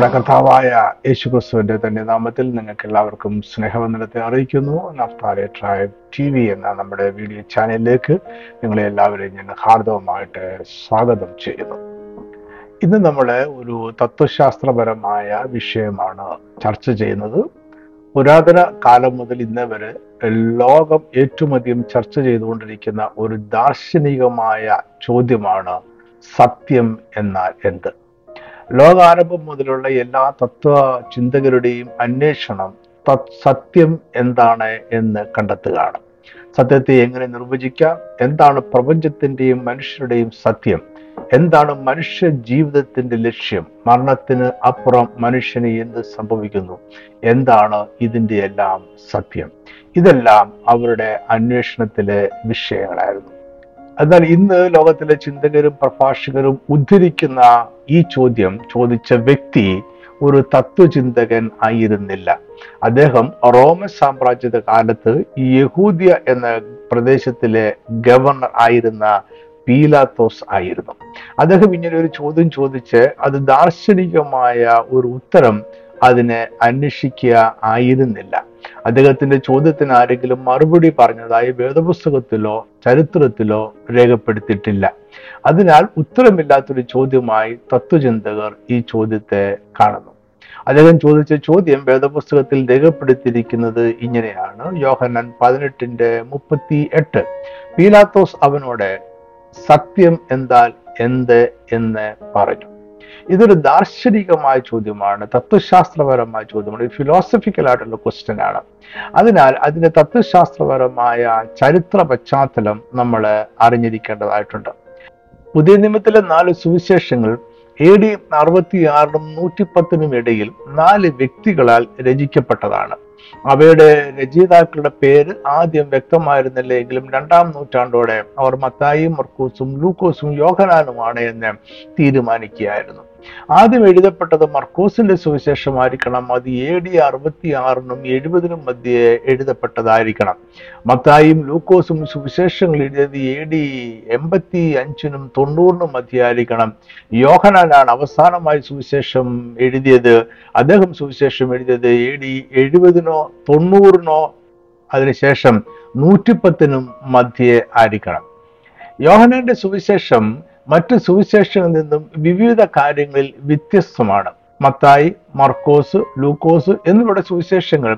നമ്മുടെ കർത്താവായ യേശുക്രിസ്തുവിന്റെ തന്നെ നാമത്തിൽ നിങ്ങൾക്ക് എല്ലാവർക്കും സ്നേഹവന്ദനത്തെ അറിയിക്കുന്നു. നാസ്ഫയ ട്രൈ ടിവി എന്ന നമ്മുടെ വീഡിയോ ചാനലിലേക്ക് നിങ്ങളെ എല്ലാവരെയും ഞാൻ ഹാർദവമായിട്ട് സ്വാഗതം ചെയ്യുന്നു. ഇന്ന് നമ്മൾ ഒരു തത്വശാസ്ത്രപരമായ വിഷയമാണ് ചർച്ച ചെയ്യുന്നത്. പുരാതന കാലം മുതൽ ഇന്ന് വരെ ലോകം ഏറ്റവും അധികം ചർച്ച ചെയ്തുകൊണ്ടിരിക്കുന്ന ഒരു ദാർശനികമായ ചോദ്യമാണ് സത്യം എന്നാൽ എന്ത്. ലോകാരംഭം മുതലുള്ള എല്ലാ തത്വ ചിന്തകരുടെയും അന്വേഷണം സത്യം എന്താണ് എന്ന് കണ്ടെത്തുകയാണ്. സത്യത്തെ എങ്ങനെ നിർവചിക്കാം, എന്താണ് പ്രപഞ്ചത്തിൻ്റെയും മനുഷ്യരുടെയും സത്യം, എന്താണ് മനുഷ്യ ജീവിതത്തിൻ്റെ ലക്ഷ്യം, മരണത്തിന് അപ്പുറം മനുഷ്യന് എന്ത് സംഭവിക്കുന്നു, എന്താണ് ഇതിൻ്റെ എല്ലാം സത്യം, ഇതെല്ലാം അവരുടെ അന്വേഷണത്തിലെ വിഷയങ്ങളായിരുന്നു. എന്നാൽ ഇന്ന് ലോകത്തിലെ ചിന്തകരും പ്രഭാഷകരും ഉദ്ധരിക്കുന്ന ഈ ചോദ്യം ചോദിച്ച വ്യക്തി ഒരു തത്വചിന്തകൻ ആയിരുന്നില്ല. അദ്ദേഹം റോമൻ സാമ്രാജ്യത്തെ കാലത്ത് യഹൂദിയ എന്ന പ്രദേശത്തിലെ ഗവർണർ ആയിരുന്ന പീലാത്തോസ് ആയിരുന്നു. അദ്ദേഹം ഇങ്ങനെ ഒരു ചോദ്യം ചോദിച്ച് അത് ദാർശനികമായ ഒരു ഉത്തരം അതിനെ അന്വേഷിക്കുക ആയിരുന്നില്ല. അദ്ദേഹത്തിന്റെ ചോദ്യത്തിന് ആരെങ്കിലും മറുപടി പറഞ്ഞതായി വേദപുസ്തകത്തിലോ ചരിത്രത്തിലോ രേഖപ്പെടുത്തിയിട്ടില്ല. അതിനാൽ ഉത്തരമില്ലാത്തൊരു ചോദ്യമായി തത്വചിന്തകർ ഈ ചോദ്യത്തെ കാണുന്നു. അദ്ദേഹം ചോദിച്ച ചോദ്യം വേദപുസ്തകത്തിൽ രേഖപ്പെടുത്തിയിരിക്കുന്നത് ഇങ്ങനെയാണ്. യോഹന്നാൻ 18:38 പീലാത്തോസ് അവനോട് സത്യം എന്നാൽ എന്ത് എന്ന് പറഞ്ഞു. ഇതൊരു ദാർശനികമായ ചോദ്യമാണ്, തത്വശാസ്ത്രപരമായ ചോദ്യമാണ്, ഫിലോസഫിക്കൽ ആയിട്ടുള്ള ക്വസ്റ്റ്യൻ ആണ്. അതിനാൽ അതിന്റെ തത്വശാസ്ത്രപരമായ ചരിത്ര പശ്ചാത്തലം നമ്മൾ അറിഞ്ഞിരിക്കേണ്ടതായിട്ടുണ്ട്. പുതിയ നിയമത്തിലെ 4 സുവിശേഷങ്ങൾ AD 66 110 ഇടയിൽ 4 വ്യക്തികളാൽ രചിക്കപ്പെട്ടതാണ്. അവയുടെ രചയിതാക്കളുടെ പേര് ആദ്യം വ്യക്തമായിരുന്നില്ല എങ്കിലും 2-ാം നൂറ്റാണ്ടോടെ അവർ മത്തായിയും മർക്കോസും ലൂക്കോസും യോഹന്നാനുമാണ് എന്ന് തീരുമാനിക്കുകയായിരുന്നു. ആദ്യം എഴുതപ്പെട്ടത് മർക്കോസിന്റെ സുവിശേഷമായിരിക്കണം. അത് AD 66 - 70 മധ്യേ എഴുതപ്പെട്ടതായിരിക്കണം. മത്തായിയും ലൂക്കോസും സുവിശേഷങ്ങൾ എഴുതിയത് AD 85 - 90 മധ്യേ ആയിരിക്കണം. യോഹന്നാനാണ് അവസാനമായി സുവിശേഷം എഴുതിയത്. അദ്ദേഹം സുവിശേഷം എഴുതിയത് AD 70 - 90 അതിനുശേഷം 110 മധ്യേ ആയിരിക്കണം. യോഹന്നാന്റെ സുവിശേഷം മറ്റ് സുവിശേഷങ്ങളിൽ നിന്നും വിവിധ കാര്യങ്ങളിൽ വ്യത്യസ്തമാണ്. മത്തായി, മർക്കോസ്, ലൂക്കോസ് എന്നിവരുടെ സുവിശേഷങ്ങൾ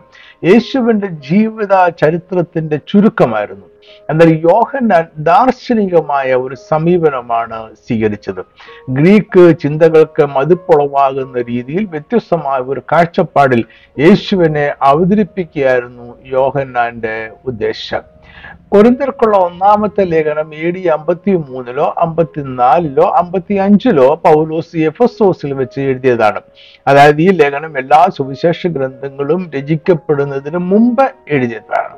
യേശുവിന്റെ ജീവിത ചരിത്രത്തിന്റെ ചുരുക്കമായിരുന്നു. എന്നാൽ യോഹന്നാൻ ദാർശനികമായ ഒരു സമീപനമാണ് സ്വീകരിച്ചത്. ഗ്രീക്ക് ചിന്തകൾക്ക് മതിപ്പുളവാകുന്ന രീതിയിൽ വ്യത്യസ്തമായ ഒരു കാഴ്ചപ്പാടിൽ യേശുവിനെ അവതരിപ്പിക്കുകയായിരുന്നു യോഹന്നാന്റെ ഉദ്ദേശം. കൊരിന്തിലേക്കുള്ള 1-ാമത്തെ ലേഖനം AD 53 - 54 - 55 പൗലോസ് എഫെസോസിൽ വെച്ച് എഴുതിയതാണ്. അതായത് ഈ ലേഖനം എല്ലാ സുവിശേഷ ഗ്രന്ഥങ്ങളും രചിക്കപ്പെടുന്നതിന് മുമ്പ് എഴുതിയതാണ്.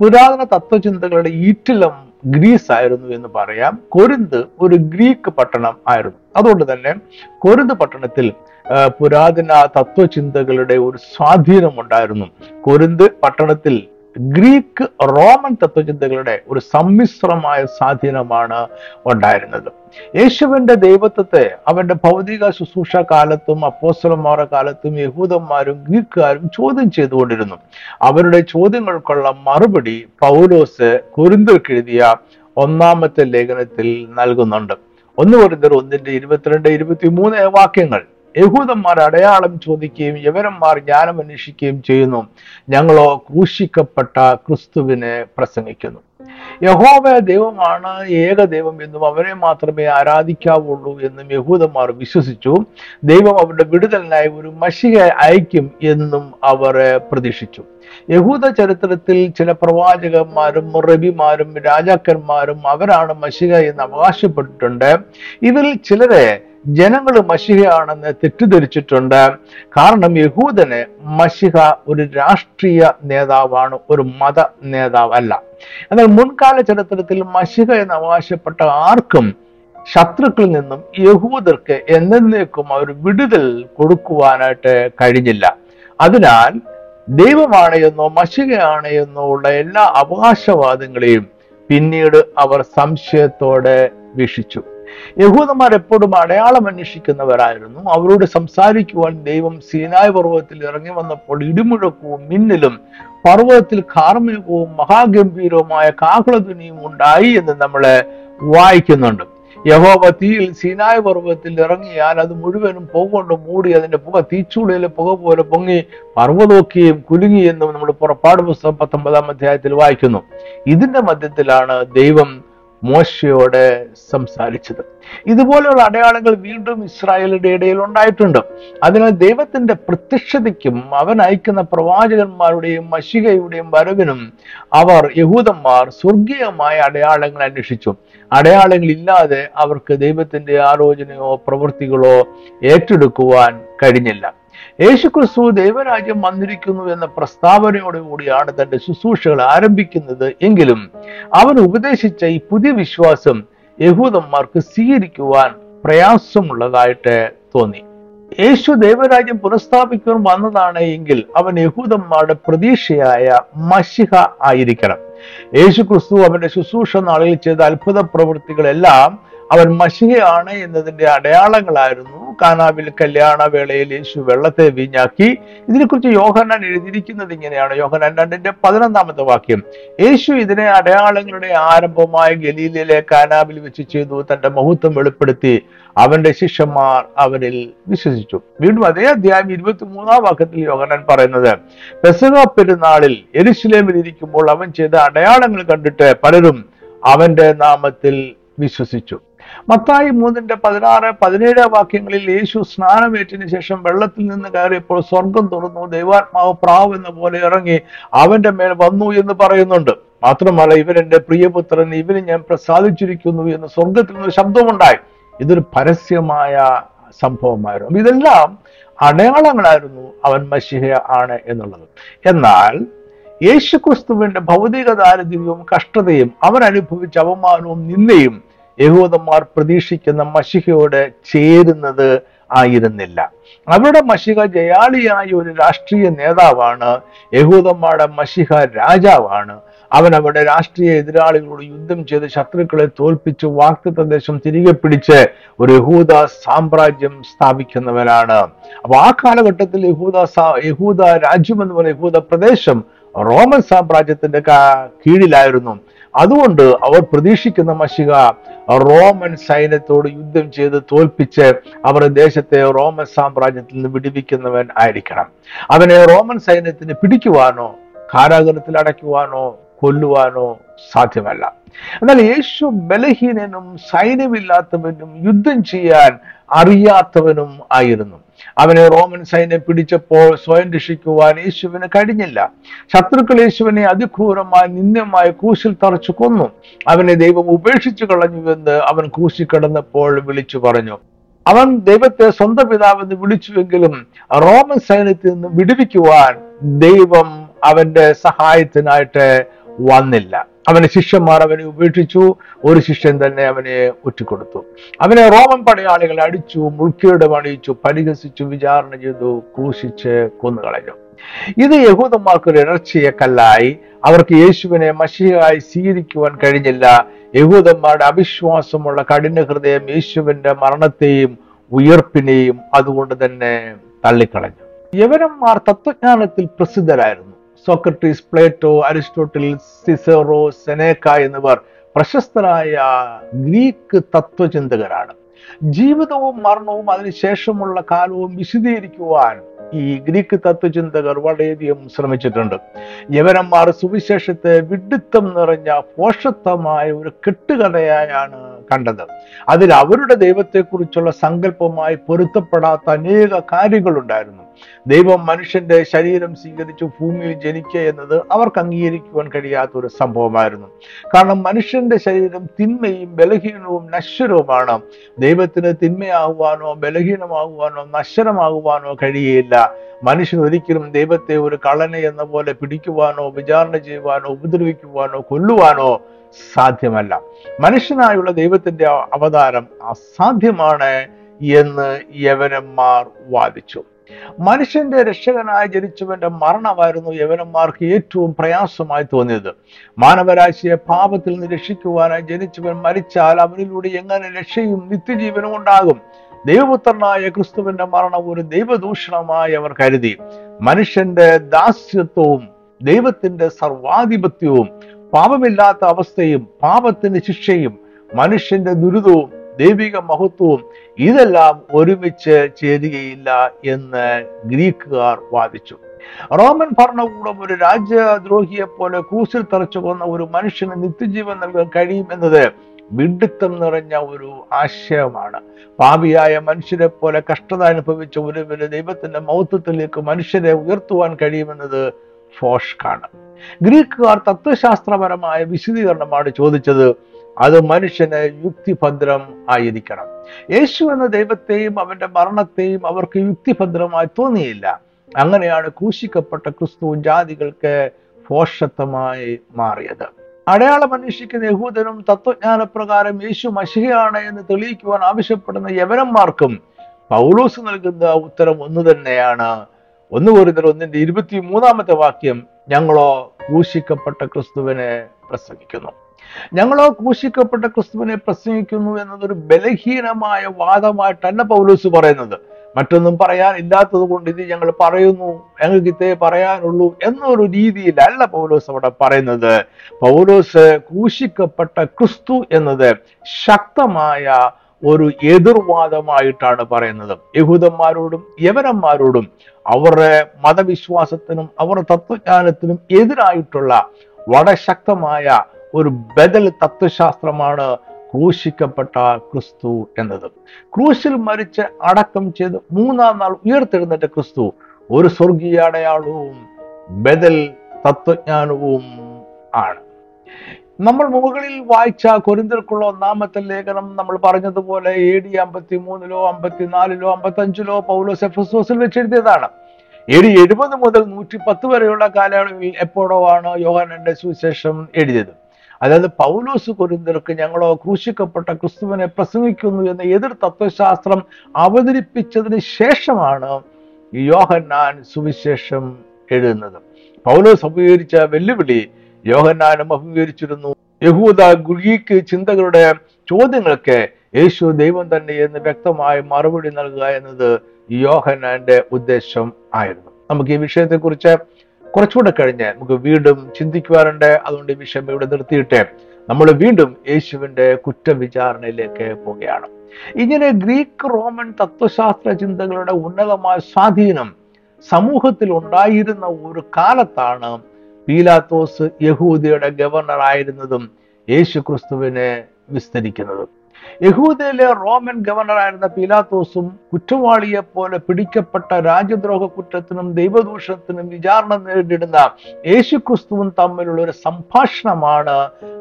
പുരാതന തത്വചിന്തകളുടെ ഈറ്റിലം ഗ്രീസ് ആയിരുന്നു എന്ന് പറയാം. കൊരിന്ത് ഒരു ഗ്രീക്ക് പട്ടണം ആയിരുന്നു. അതുകൊണ്ട് തന്നെ കൊരിന്ത് പട്ടണത്തിൽ പുരാതന തത്വചിന്തകളുടെ ഒരു സ്വാധീനമുണ്ടായിരുന്നു. കൊരിന്ത് പട്ടണത്തിൽ ഗ്രീക്ക് റോമൻ തത്വചിന്തകളുടെ ഒരു സമ്മിശ്രമായ സ്വാധീനമാണ് ഉണ്ടായിരുന്നത്. യേശുവിന്റെ ദൈവത്വത്തെ അവന്റെ ഭൗതിക ശുശ്രൂഷ കാലത്തും അപ്പോസ്തലന്മാരുടെ കാലത്തും യഹൂദന്മാരും ഗ്രീക്കുകാരും ചോദ്യം ചെയ്തുകൊണ്ടിരുന്നു. അവരുടെ ചോദ്യങ്ങൾക്കുള്ള മറുപടി പൗലോസ് കൊരിന്തിലെഴുതിയ 1-ാമത്തെ ലേഖനത്തിൽ നൽകുന്നുണ്ട്. 1 കൊരിന്ത്യർ 1:22-23 വാക്യങ്ങൾ. യഹൂദന്മാർ അടയാളം ചോദിക്കുകയും യവനന്മാർ ജ്ഞാനം അന്വേഷിക്കുകയും ചെയ്യുന്നു. ഞങ്ങളോ ക്രൂശിക്കപ്പെട്ട ക്രിസ്തുവിനെ പ്രസംഗിക്കുന്നു. യഹോവ ദൈവമാണ്, ഏകദൈവം എന്നും അവനെ മാത്രമേ ആരാധിക്കാവുള്ളൂ എന്നും യഹൂദന്മാർ വിശ്വസിച്ചു. ദൈവം അവരുടെ വിടുതലിനായി ഒരു മശിഹയെ അയക്കും എന്നും അവർ പ്രതീക്ഷിച്ചു. യഹൂദ ചരിത്രത്തിൽ ചില പ്രവാചകന്മാരും റബിമാരും രാജാക്കന്മാരും അവരാണ് മശിഹ എന്ന് അവകാശപ്പെട്ടിട്ടുണ്ട്. ഇതിൽ ചിലരെ ജനങ്ങൾ മശിഹയാണെന്ന് തെറ്റിദ്ധരിച്ചിട്ടുണ്ട്. കാരണം യഹൂദനെ മശിഹ ഒരു രാഷ്ട്രീയ നേതാവാണ്, ഒരു മത നേതാവല്ല. എന്നാൽ മുൻകാല ചരിത്രത്തിൽ മശിഹ എന്ന് അവകാശപ്പെട്ട ആർക്കും ശത്രുക്കളിൽ നിന്നും യഹൂദർക്ക് എന്നേക്കും അവർ വിടുതൽ കൊടുക്കുവാനായിട്ട് കഴിഞ്ഞില്ല. അതിനാൽ ദൈവമാണ് എന്നോ മശിഹയാണ് എന്നോ ഉള്ള എല്ലാ അവകാശവാദങ്ങളെയും പിന്നീട് അവർ സംശയത്തോടെ വീക്ഷിച്ചു. യഹൂദന്മാർ എപ്പോഴും അടയാളം അന്വേഷിക്കുന്നവരായിരുന്നു. അവരോട് സംസാരിക്കുവാൻ ദൈവം സീനായ് പർവ്വതത്തിൽ ഇറങ്ങി വന്നപ്പോൾ ഇടിമുഴക്കവും മിന്നലും പർവ്വതത്തിൽ കാർമേഘവും മഹാഗംഭീരവുമായ കാഹളധ്വനിയും ഉണ്ടായി എന്ന് നമ്മൾ വായിക്കുന്നുണ്ട്. യഹോവ തീയിൽ സീനായ് പർവ്വതത്തിൽ ഇറങ്ങിയാൽ അത് മുഴുവനും പുകൊണ്ട് മൂടി അതിന്റെ പുക തീച്ചൂളയിലെ പുക പോലെ പൊങ്ങി പർവ്വതമൊക്കെയും കുലുങ്ങിയെന്നും നമ്മുടെ പുറപ്പാട് പുസ്തകം 19-ാം അധ്യായത്തിൽ വായിക്കുന്നു. ഇതിന്റെ മധ്യത്തിലാണ് ദൈവം മോശയോട് സംസാരിച്ചത്. ഇതുപോലെയുള്ള അടയാളങ്ങൾ വീണ്ടും ഇസ്രായേലിന്റെ ഇടയിൽ ഉണ്ടായിട്ടുണ്ട്. അതിനാൽ ദൈവത്തിന്റെ പ്രത്യക്ഷതയ്ക്കും അവൻ അയക്കുന്ന പ്രവാചകന്മാരുടെയും മശിഹയുടെയും വരവിനും അവർ യഹൂദന്മാർ സ്വർഗീയമായ അടയാളങ്ങൾ അന്വേഷിച്ചു. അടയാളങ്ങളില്ലാതെ അവർക്ക് ദൈവത്തിന്റെ ആലോചനയോ പ്രവൃത്തികളോ ഏറ്റെടുക്കുവാൻ കഴിഞ്ഞില്ല. യേശുക്രിസ്തു ദൈവരാജ്യം വന്നിരിക്കുന്നു എന്ന പ്രസ്താവനയോടുകൂടിയാണ് തന്റെ ശുശ്രൂഷകൾ ആരംഭിക്കുന്നത്. എങ്കിലും അവൻ ഉപദേശിച്ച ഈ പുതിയ വിശ്വാസം യഹൂദന്മാർക്ക് സ്വീകരിക്കുവാൻ പ്രയാസമുള്ളതായിട്ട് തോന്നി. യേശു ദൈവരാജ്യം പുനഃസ്ഥാപിക്കുവാൻ വന്നതാണ് എങ്കിൽ അവൻ യഹൂദന്മാരുടെ പ്രതീക്ഷയായ മശിഹ ആയിരിക്കണം. യേശുക്രിസ്തു അവന്റെ ശുശ്രൂഷ നാളിൽ ചെയ്ത അത്ഭുത പ്രവൃത്തികളെല്ലാം അവൻ മശിഹയാണ് എന്നതിന്റെ അടയാളങ്ങളായിരുന്നു. കാനാവിൽ കല്യാണ വേളയിൽ യേശു വെള്ളത്തെ വീഞ്ഞാക്കി. ഇതിനെക്കുറിച്ച് യോഹന്നാൻ എഴുതിയിരിക്കുന്നത് ഇങ്ങനെയാണ്. യോഹന്നാൻ 2:11 യേശു ഇതിനെ അടയാളങ്ങളുടെ ആരംഭമായ ഗലീലയിലെ കാനാവിൽ വെച്ച് ചെയ്തു, തന്റെ മഹത്വം വെളിപ്പെടുത്തി അവന്റെ ശിഷ്യന്മാർ അവനിൽ വിശ്വസിച്ചു. വീണ്ടും അതേ അധ്യായം 23-ാം വാക്യത്തിൽ യോഹന്നാൻ പറയുന്നത്, പെസഹ പെരുന്നാളിൽ യെരുശലേമിൽ ഇരിക്കുമ്പോൾ അവൻ ചെയ്ത അടയാളങ്ങൾ കണ്ടിട്ട് പലരും അവന്റെ നാമത്തിൽ വിശ്വസിച്ചു. മത്തായി 3:16-17 യേശു സ്നാനമേറ്റതിനു ശേഷം വെള്ളത്തിൽ നിന്ന് കയറിയപ്പോൾ സ്വർഗം തുറന്നു, ദൈവാത്മാവ് പ്രാവ് എന്ന പോലെ ഇറങ്ങി അവന്റെ മേൽ വന്നു എന്ന് പറയുന്നുണ്ട്. മാത്രമല്ല, ഇവരെന്റെ പ്രിയപുത്രൻ, ഇവന് ഞാൻ പ്രസാദിച്ചിരിക്കുന്നു എന്ന് സ്വർഗത്തിൽ നിന്ന് ശബ്ദമുണ്ടായി. ഇതൊരു പരസ്യമായ സംഭവമായിരുന്നു. ഇതെല്ലാം അടയാളങ്ങളായിരുന്നു അവൻ മശിഹ ആണ് എന്നുള്ളത്. എന്നാൽ യേശുക്രിസ്തുവിന്റെ ഭൗതിക ദാരിദ്ര്യവും കഷ്ടതയും അവൻ അനുഭവിച്ച അപമാനവും നിന്ദയും യഹൂദന്മാർ പ്രതീക്ഷിക്കുന്ന മശിഹയോട് ചേരുന്നത് ആയിരുന്നില്ല. അവരുടെ മശിഹ ജയാളിയായ ഒരു രാഷ്ട്രീയ നേതാവാണ്, യഹൂദന്മാരുടെ മശിഹ രാജാവാണ്. അവൻ അവരുടെ രാഷ്ട്രീയ എതിരാളികളോട് യുദ്ധം ചെയ്ത് ശത്രുക്കളെ തോൽപ്പിച്ച് വാക്തദേശം തിരികെ പിടിച്ച് ഒരു യഹൂദ സാമ്രാജ്യം സ്ഥാപിക്കുന്നവരാണ്. അപ്പൊ ആ കാലഘട്ടത്തിൽ യഹൂദ രാജ്യം എന്ന് പറയുന്ന യഹൂദ പ്രദേശം റോമൻ സാമ്രാജ്യത്തിന്റെ കീഴിലായിരുന്നു. അതുകൊണ്ട് അവർ പ്രതീക്ഷിക്കുന്ന മശിഹ റോമൻ സൈന്യത്തോട് യുദ്ധം ചെയ്ത് തോൽപ്പിച്ച് അവരുടെ ദേശത്തെ റോമൻ സാമ്രാജ്യത്തിൽ നിന്ന് വിടുവിക്കുന്നവൻ ആയിരിക്കണം. അവനെ റോമൻ സൈന്യത്തിന് പിടിക്കുവാനോ കാരാഗ്രഹത്തിൽ അടയ്ക്കുവാനോ കൊല്ലുവാനോ സാധ്യമല്ല. എന്നാൽ യേശു ബലഹീനനും സൈന്യമില്ലാത്തവനും യുദ്ധം ചെയ്യാൻ അറിയാത്തവനും ആയിരുന്നു. അവനെ റോമൻ സൈന്യം പിടിച്ചപ്പോൾ സ്വയം രക്ഷിക്കുവാൻ യേശുവിന് കഴിഞ്ഞില്ല. ശത്രുക്കൾ യേശുവിനെ അതിക്രൂരമായി നിന്ദ്യമായ ക്രൂശിൽ തറച്ചു കൊന്നു. അവനെ ദൈവം ഉപേക്ഷിച്ചു കളഞ്ഞുവെന്ന് അവൻ ക്രൂശിൽ കിടന്നപ്പോൾ വിളിച്ചു പറഞ്ഞു. അവൻ ദൈവത്തെ സ്വന്തം പിതാവെന്ന് വിളിച്ചുവെങ്കിലും റോമൻ സൈന്യത്തിൽ നിന്ന് വിടുവിക്കുവാൻ ദൈവം അവന്റെ സഹായത്തിനായിട്ട് വന്നില്ല. അവന്റെ ശിഷ്യന്മാർ അവനെ ഉപേക്ഷിച്ചു. ഒരു ശിഷ്യൻ തന്നെ അവനെ ഒറ്റിക്കൊടുത്തു. അവനെ റോമൻ പടയാളികൾ അടിച്ചു, മുൾക്കിരീടം അണിയിച്ചു, പരിഹസിച്ചു, വിചാരണ ചെയ്തു, ക്രൂശിച്ച് കൊന്നുകളഞ്ഞു. ഇത് യഹൂദന്മാർക്കൊരു ഇടർച്ചയെ കല്ലായി. അവർക്ക് യേശുവിനെ മശിഹയായി സ്വീകരിക്കുവാൻ കഴിഞ്ഞില്ല. യഹൂദന്മാരുടെ അവിശ്വാസമുള്ള കഠിന ഹൃദയം യേശുവിന്റെ മരണത്തെയും ഉയർപ്പിനെയും അതുകൊണ്ട് തന്നെ തള്ളിക്കളഞ്ഞു. യവനന്മാർ തത്വജ്ഞാനത്തിൽ പ്രസിദ്ധരായിരുന്നു. Socrates, Plato, Aristotle, Cicero, Seneca എന്നിവർ പ്രശസ്തരായ ഗ്രീക്ക് തത്വചിന്തകരാണ്. ജീവിതവും മരണവും അതിനുശേഷമുള്ള കാലവും വിശദീകരിക്കുവാൻ ഈ ഗ്രീക്ക് തത്വചിന്തകർ വളരെയധികം ശ്രമിച്ചിട്ടുണ്ട്. യവനന്മാർ സുവിശേഷത്തെ വിഡ്ഢിത്തം നിറഞ്ഞ പോഷത്വമായ ഒരു കെട്ടുകഥയായാണ് കണ്ടത്. അതിൽ അവരുടെ ദൈവത്തെക്കുറിച്ചുള്ള സങ്കല്പമായി പൊരുത്തപ്പെടാത്ത അനേക കാര്യങ്ങളുണ്ടായിരുന്നു. ദൈവം മനുഷ്യന്റെ ശരീരം സ്വീകരിച്ച് ഭൂമിയിൽ ജനിക്കുക എന്നത് അവർക്ക് അംഗീകരിക്കുവാൻ കഴിയാത്ത ഒരു സംഭവമായിരുന്നു. കാരണം മനുഷ്യന്റെ ശരീരം തിന്മയും ബലഹീനവും നശ്വരവുമാണ്. ദൈവത്തിന് തിന്മയാകുവാനോ ബലഹീനമാകുവാനോ നശ്വരമാകുവാനോ കഴിയുകയില്ല. മനുഷ്യൻ ഒരിക്കലും ദൈവത്തെ ഒരു കളനെ എന്ന പോലെ പിടിക്കുവാനോ വിചാരണ ചെയ്യുവാനോ ഉപദ്രവിക്കുവാനോ കൊല്ലുവാനോ സാധ്യമല്ല. മനുഷ്യനായുള്ള ദൈവത്തിന്റെ അവതാരം അസാധ്യമാണ് എന്ന് യവനന്മാർ വാദിച്ചു. മനുഷ്യന്റെ രക്ഷകനായി ജനിച്ചവന്റെ മരണമായിരുന്നു യവനന്മാർക്ക് ഏറ്റവും പ്രയാസമായി തോന്നിയത്. മാനവരാശിയെ പാപത്തിൽ നിന്ന് രക്ഷിക്കുവാനായി ജനിച്ചവൻ മരിച്ചാൽ അവനിലൂടെ എങ്ങനെ രക്ഷയും നിത്യജീവനും ഉണ്ടാകും? ദൈവപുത്രനായ ക്രിസ്തുവിന്റെ മരണം ഒരു ദൈവദൂഷണമായി അവർ കരുതി. മനുഷ്യന്റെ ദാസ്യത്വവും ദൈവത്തിന്റെ സർവാധിപത്യവും പാപമില്ലാത്ത അവസ്ഥയും പാപത്തിന്റെ ശിക്ഷയും മനുഷ്യന്റെ ദുരിതവും ദൈവിക മഹത്വവും ഇതെല്ലാം ഒരുമിച്ച് ചേരുകയില്ല എന്ന് ഗ്രീക്കുകാർ വാദിച്ചു. റോമൻ ഭരണകൂടം ഒരു രാജ്യദ്രോഹിയെ പോലെ ക്രൂസിൽ തറച്ചു കൊന്ന ഒരു മനുഷ്യന് നിത്യജീവൻ നൽകാൻ കഴിയും എന്നത് വിഡിത്തം നിറഞ്ഞ ഒരു ആശയമാണ്. പാപിയായ മനുഷ്യരെ പോലെ കഷ്ടത അനുഭവിച്ച ഒരുവന് ദൈവത്തിന്റെ മഹത്വത്തിലേക്ക് മനുഷ്യരെ ഉയർത്തുവാൻ കഴിയുമെന്നത് ഫോഷ്കാണ്. ഗ്രീക്കുകാർ തത്വശാസ്ത്രപരമായ വിശദീകരണമാണ് ചോദിച്ചത്. അത് മനുഷ്യന് യുക്തിഭദ്രം ആയിരിക്കണം. യേശു എന്ന ദൈവത്തെയും അവന്റെ മരണത്തെയും അവർക്ക് യുക്തിഭദ്രമായി തോന്നിയില്ല. അങ്ങനെയാണ് ക്രൂശിക്കപ്പെട്ട ക്രിസ്തു ജാതികൾക്ക് ഫോഷത്വമായി മാറിയത്. അടയാളം അന്വേഷിക്കുന്ന യഹൂദനും തത്വജ്ഞാനപ്രകാരം യേശു മശിഹയാണ് എന്ന് തെളിയിക്കുവാൻ ആവശ്യപ്പെടുന്ന യവനന്മാർക്കും പൗലോസ് നൽകുന്ന ഉത്തരം ഒന്ന് തന്നെയാണ്. 1 കൊരിന്ത്യർ 1:23 വാക്യം, ഞങ്ങളോ ക്രൂശിക്കപ്പെട്ട ക്രിസ്തുവിനെ പ്രസംഗിക്കുന്നു. ഞങ്ങളോ ക്രൂശിക്കപ്പെട്ട ക്രിസ്തുവിനെ പ്രസംഗിക്കുന്നു എന്നതൊരു ബലഹീനമായ വാദമായിട്ടല്ല പൗലോസ് പറയുന്നത്. മറ്റൊന്നും പറയാൻ ഇല്ലാത്തത് കൊണ്ട് ഇത് ഞങ്ങൾ പറയുന്നു, ഞങ്ങൾക്ക് ഇതേ പറയാനുള്ളൂ എന്നൊരു രീതിയിലല്ല പൗലോസ് അവിടെ പറയുന്നത്. പൗലോസ് ക്രൂശിക്കപ്പെട്ട ക്രിസ്തു എന്നത് ശക്തമായ ഒരു എതിർവാദമായിട്ടാണ് പറയുന്നത്. യഹൂദന്മാരോടും യവനന്മാരോടും അവരുടെ മതവിശ്വാസത്തിനും അവരുടെ തത്വജ്ഞാനത്തിനും എതിരായിട്ടുള്ള വളരെ ശക്തമായ ഒരു ബദൽ തത്വശാസ്ത്രമാണ് ക്രൂശിക്കപ്പെട്ട ക്രിസ്തു എന്നത്. ക്രൂശിൽ മരിച്ച് അടക്കം ചെയ്ത് 3-ാം നാൾ ഉയർത്തെഴുന്നേറ്റ ക്രിസ്തു ഒരു സ്വർഗീയ അടയാളവും ബദൽ തത്വജ്ഞാനവും ആണ്. നമ്മൾ മുകളിൽ വായിച്ച കൊരിന്ത്യർക്കുള്ള 1-ാമത്തെ ലേഖനം നമ്മൾ പറഞ്ഞതുപോലെ AD 53-ലോ 54-ലോ 55-ലോ പൗലോസ് എഫെസോസിൽ വെച്ചെഴുതിയതാണ്. AD 70 മുതൽ 110 വരെയുള്ള കാലയളവിൽ എപ്പോഴോ ആണ് യോഹന്നാന്റെ സുവിശേഷം എഴുതിയത്. അതായത് പൗലോസ് കൊരിന്ത്യർക്ക് ഞങ്ങളോ ക്രൂശിക്കപ്പെട്ട ക്രിസ്തുവിനെ പ്രസംഗിക്കുന്നു എന്ന എതിർ തത്വശാസ്ത്രം അവതരിപ്പിച്ചതിന് ശേഷമാണ് യോഹന്നാൻ സുവിശേഷം എഴുതുന്നത്. പൗലോസ് അഭിമുഖീകരിച്ച വെല്ലുവിളി യോഹന്നാനും അഭിമുഖീകരിച്ചിരുന്നു. യഹൂദ ഗ്രീക്ക് ചിന്തകളുടെ ചോദ്യങ്ങൾക്ക് യേശു ദൈവം തന്നെ എന്ന് വ്യക്തമായി മറുപടി നൽകുക എന്നത് യോഹന്നാന്റെ ഉദ്ദേശം ആയിരുന്നു. നമുക്ക് ഈ വിഷയത്തെക്കുറിച്ച് കുറച്ചുകൂടെ കഴിഞ്ഞ് നമുക്ക് വീണ്ടും ചിന്തിക്കുവാനുണ്ട്. അതുകൊണ്ട് ഈ വിഷയം ഇവിടെ നിർത്തിയിട്ട് നമ്മൾ വീണ്ടും യേശുവിന്റെ കുറ്റവിചാരണയിലേക്ക് പോവുകയാണ്. ഇങ്ങനെ ഗ്രീക്ക് റോമൻ തത്വശാസ്ത്ര ചിന്തകളുടെ ഉന്നതമായ സ്വാധീനം സമൂഹത്തിൽ ഉണ്ടായിരുന്ന ഒരു കാലത്താണ് പീലാത്തോസ് യഹൂദയുടെ ഗവർണർ ആയിരുന്നതും യേശു ക്രിസ്തുവിനെ വിസ്തരിക്കുന്നതും. യഹൂദയിലെ റോമൻ ഗവർണറായിരുന്ന പീലാത്തോസും കുറ്റവാളിയെ പോലെ പിടിക്കപ്പെട്ട രാജ്യദ്രോഹ കുറ്റത്തിനും ദൈവദൂഷണത്തിനും വിചാരണ നേരിടുന്ന യേശുക്രിസ്തുവും തമ്മിലുള്ള ഒരു സംഭാഷണമാണ്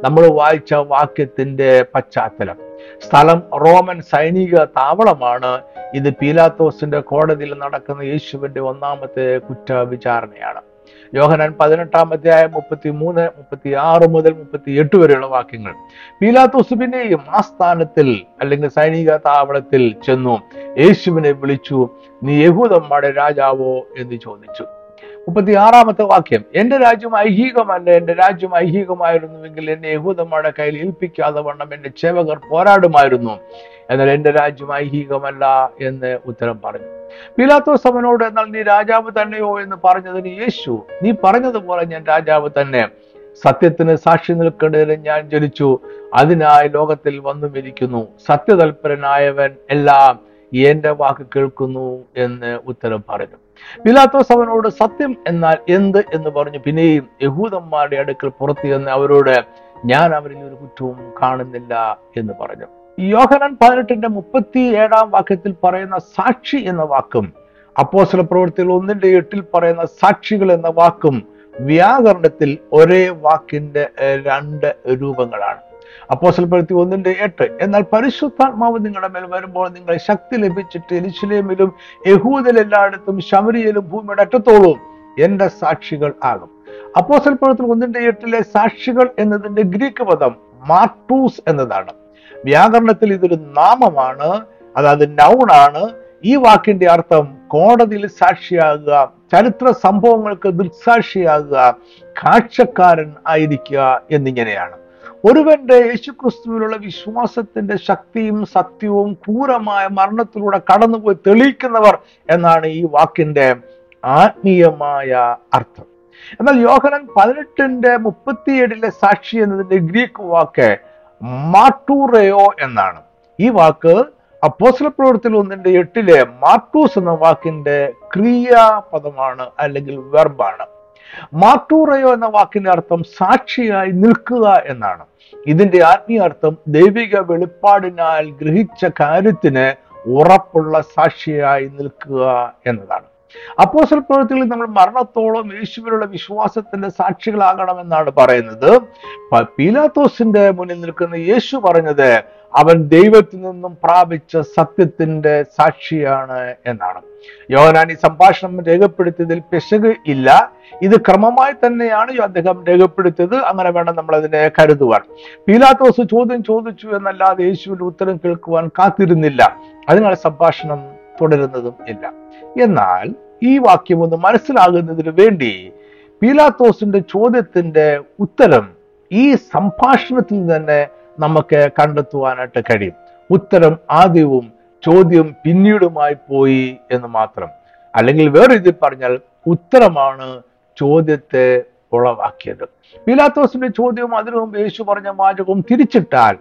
നമ്മൾ വായിച്ച വാക്യത്തിന്റെ പശ്ചാത്തലം. സ്ഥലം റോമൻ സൈനിക താവളമാണ്. ഇത് പീലാത്തോസിന്റെ കോടതിയിൽ നടക്കുന്ന യേശുവിന്റെ 1-ാമത്തെ കുറ്റവിചാരണയാണ്. യോഹന്നാൻ 18-ാം അധ്യായം 33, 36 മുതൽ 38 വരെയുള്ള വാക്യങ്ങൾ. പീലാത്തോസ് പിന്നെയും ആ സ്ഥാനത്തിൽ അല്ലെങ്കിൽ സൈനിക താവളത്തിൽ ചെന്നു യേശുവിനെ വിളിച്ചു, നീ യഹൂദന്മാരുടെ രാജാവോ എന്ന് ചോദിച്ചു. 36-ാമത്തെ വാക്യം, എന്റെ രാജ്യം ഐഹികമല്ല. എന്റെ രാജ്യം ഐഹികമായിരുന്നുവെങ്കിൽ എന്നെ യഹൂദന്മാരുടെ കയ്യിൽ ഏൽപ്പിക്കാതെ വണ്ണം എന്റെ ചേവകർ പോരാടുമായിരുന്നു. എന്നാൽ എന്റെ രാജ്യം ഐഹികമല്ല എന്ന് ഉത്തരം പറഞ്ഞു. പീലാത്തോസ് അവനോട്, എന്നാൽ നീ രാജാവ് തന്നെയോ എന്ന് പറഞ്ഞതിന് യേശു, നീ പറഞ്ഞതുപോലെ ഞാൻ രാജാവ് തന്നെ. സത്യത്തിന് സാക്ഷി നിൽക്കേണ്ടതിന് ഞാൻ ജനിച്ചു, അതിനായി ലോകത്തിൽ വന്നു മരിക്കുന്നു. സത്യതൽപരനായവൻ എല്ലാം എന്റെ വാക്ക് കേൾക്കുന്നു എന്ന് ഉത്തരം പറഞ്ഞു. പീലാത്തോസ് അവനോട്, സത്യം എന്നാൽ എന്ത് എന്ന് പറഞ്ഞു. പിന്നെയും യഹൂദന്മാരുടെ അടുക്കൽ പുറത്തു ചെന്ന് അവരോട്, ഞാൻ അവരിൽ ഒരു കുറ്റവും കാണുന്നില്ല എന്ന് പറഞ്ഞു. യോഹന്നാൻ 18:37 വാക്യത്തിൽ പറയുന്ന സാക്ഷി എന്ന വാക്കും അപ്പോസ്തല പ്രവൃത്തികൾ 1:8 പറയുന്ന സാക്ഷികൾ എന്ന വാക്കും വ്യാകരണത്തിൽ ഒരേ വാക്കിന്റെ 2 രൂപങ്ങളാണ്. അപ്പോസ്തല പ്രവൃത്തി 1:8, എന്നാൽ പരിശുദ്ധാത്മാവ് നിങ്ങളുടെ മേൽ വരുമ്പോൾ നിങ്ങളെ ശക്തി ലഭിച്ചിട്ട് യെരുശലേമിലും യഹൂദയിൽ എല്ലായിടത്തും ശമരിയയിലും ഭൂമിയുടെ അറ്റത്തോളവും എന്റെ സാക്ഷികൾ ആകും. അപ്പോസ്തല പ്രവൃത്തി 1:8 സാക്ഷികൾ എന്നതിന്റെ ഗ്രീക്ക് പദം മാർട്ടൂസ് എന്നതാണ്. വ്യാകരണത്തിൽ ഇതൊരു നാമമാണ്, അതായത് നൗണാണ്. ഈ വാക്കിന്റെ അർത്ഥം കോടതിയിൽ സാക്ഷിയാകുക, ചരിത്ര സംഭവങ്ങൾക്ക് ദൃക്സാക്ഷിയാകുക, കാഴ്ചക്കാരൻ ആയിരിക്കുക എന്നിങ്ങനെയാണ്. ഒരുവന്റെ യേശുക്രിസ്തുവിലുള്ള വിശ്വാസത്തിന്റെ ശക്തിയും സത്യവും ക്രൂരമായ മരണത്തിലൂടെ കടന്നുപോയി തെളിയിക്കുന്നവർ എന്നാണ് ഈ വാക്കിന്റെ ആത്മീയമായ അർത്ഥം. എന്നാൽ യോഹന്നാൻ 18:37 സാക്ഷി എന്നതിന്റെ ഗ്രീക്ക് വാക്ക് മാർട്ടൂറയോ എന്നാണ്. ഈ വാക്ക് അപ്പോസ്തല പ്രവൃത്തികൾ 1:8 മാർട്ടൂസ് എന്ന വാക്കിന്റെ ക്രിയാപദമാണ് അല്ലെങ്കിൽ വെർബാണ്. മാർട്ടൂറയോ എന്ന വാക്കിന്റെ അർത്ഥം സാക്ഷിയായി നിൽക്കുക എന്നാണ്. ഇതിന്റെ ആത്മീയ അർത്ഥം ദൈവിക വെളിപ്പാടിനാൽ ഗ്രഹിച്ച കാര്യത്തിന് ഉറപ്പുള്ള സാക്ഷിയായി നിൽക്കുക എന്നതാണ്. അപ്പോസ്തല പ്രവൃത്തികളിൽ നമ്മൾ മരണത്തോളം യേശുവിലുള്ള വിശ്വാസത്തിന്റെ സാക്ഷികളാകണമെന്നാണ് പറയുന്നത്. പീലാത്തോസിന്റെ മുന്നിൽ നിൽക്കുന്ന യേശു പറഞ്ഞത് അവൻ ദൈവത്തിൽ നിന്നും പ്രാപിച്ച സത്യത്തിന്റെ സാക്ഷിയാണ് എന്നാണ്. യോഹന്നാൻ ഈ സംഭാഷണം രേഖപ്പെടുത്തിയതിൽ പിശക് ഇല്ല. ഇത് ക്രമമായി തന്നെയാണ് അദ്ദേഹം രേഖപ്പെടുത്തിയത്. അങ്ങനെ വേണം നമ്മൾ അതിനെ കരുതുവാൻ. പീലാത്തോസ് ചോദ്യം ചോദിച്ചു എന്നല്ലാതെ യേശുവിന്റെ ഉത്തരം കേൾക്കുവാൻ കാത്തിരുന്നില്ല. അതിനാൽ സംഭാഷണം തുടരുന്നതും ഇല്ല. എന്നാൽ ഈ വാക്യം ഒന്ന് മനസ്സിലാകുന്നതിന് വേണ്ടി പീലാത്തോസിന്റെ ചോദ്യത്തിന്റെ ഉത്തരം ഈ സംഭാഷണത്തിൽ തന്നെ നമുക്ക് കണ്ടെത്തുവാനായിട്ട് കഴിയും. ഉത്തരം ആദ്യവും ചോദ്യം പിന്നീടുമായി പോയി എന്ന് മാത്രം. അല്ലെങ്കിൽ വേറെ രീതിയിൽ പറഞ്ഞാൽ ഉത്തരമാണ് ചോദ്യത്തെ ഉളവാക്കിയത്. പീലാത്തോസിന്റെ ചോദ്യവും അതിനു മുമ്പ് യേശു പറഞ്ഞ വാചകവും തിരിച്ചിട്ടാൽ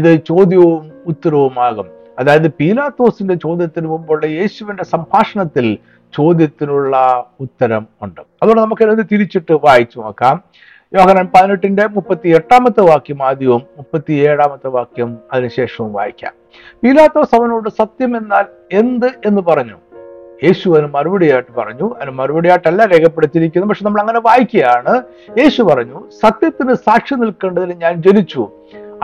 ഇത് ചോദ്യവും ഉത്തരവുമാകും. അതായത് പീലാത്തോസിന്റെ ചോദ്യത്തിന് മുമ്പുള്ള യേശുവിന്റെ സംഭാഷണത്തിൽ ചോദ്യത്തിനുള്ള ഉത്തരം ഉണ്ട്. അതുകൊണ്ട് നമുക്കത് തിരിച്ചിട്ട് വായിച്ചു നോക്കാം. യോഹന്നാൻ 18:38 വാക്യം ആദ്യവും 37 വാക്യം അതിനുശേഷവും വായിക്കാം. പീലാത്തോസ് അവനോട് സത്യം എന്നാൽ എന്ത് എന്ന് പറഞ്ഞു. യേശു അതിന് മറുപടിയായിട്ട് പറഞ്ഞു. അതിന് മറുപടിയായിട്ടല്ല രേഖപ്പെടുത്തിയിരിക്കുന്നത്, പക്ഷെ നമ്മൾ അങ്ങനെ വായിക്കുകയാണ്. യേശു പറഞ്ഞു, സത്യത്തിന് സാക്ഷി നിൽക്കേണ്ടതിന് ഞാൻ ജനിച്ചു,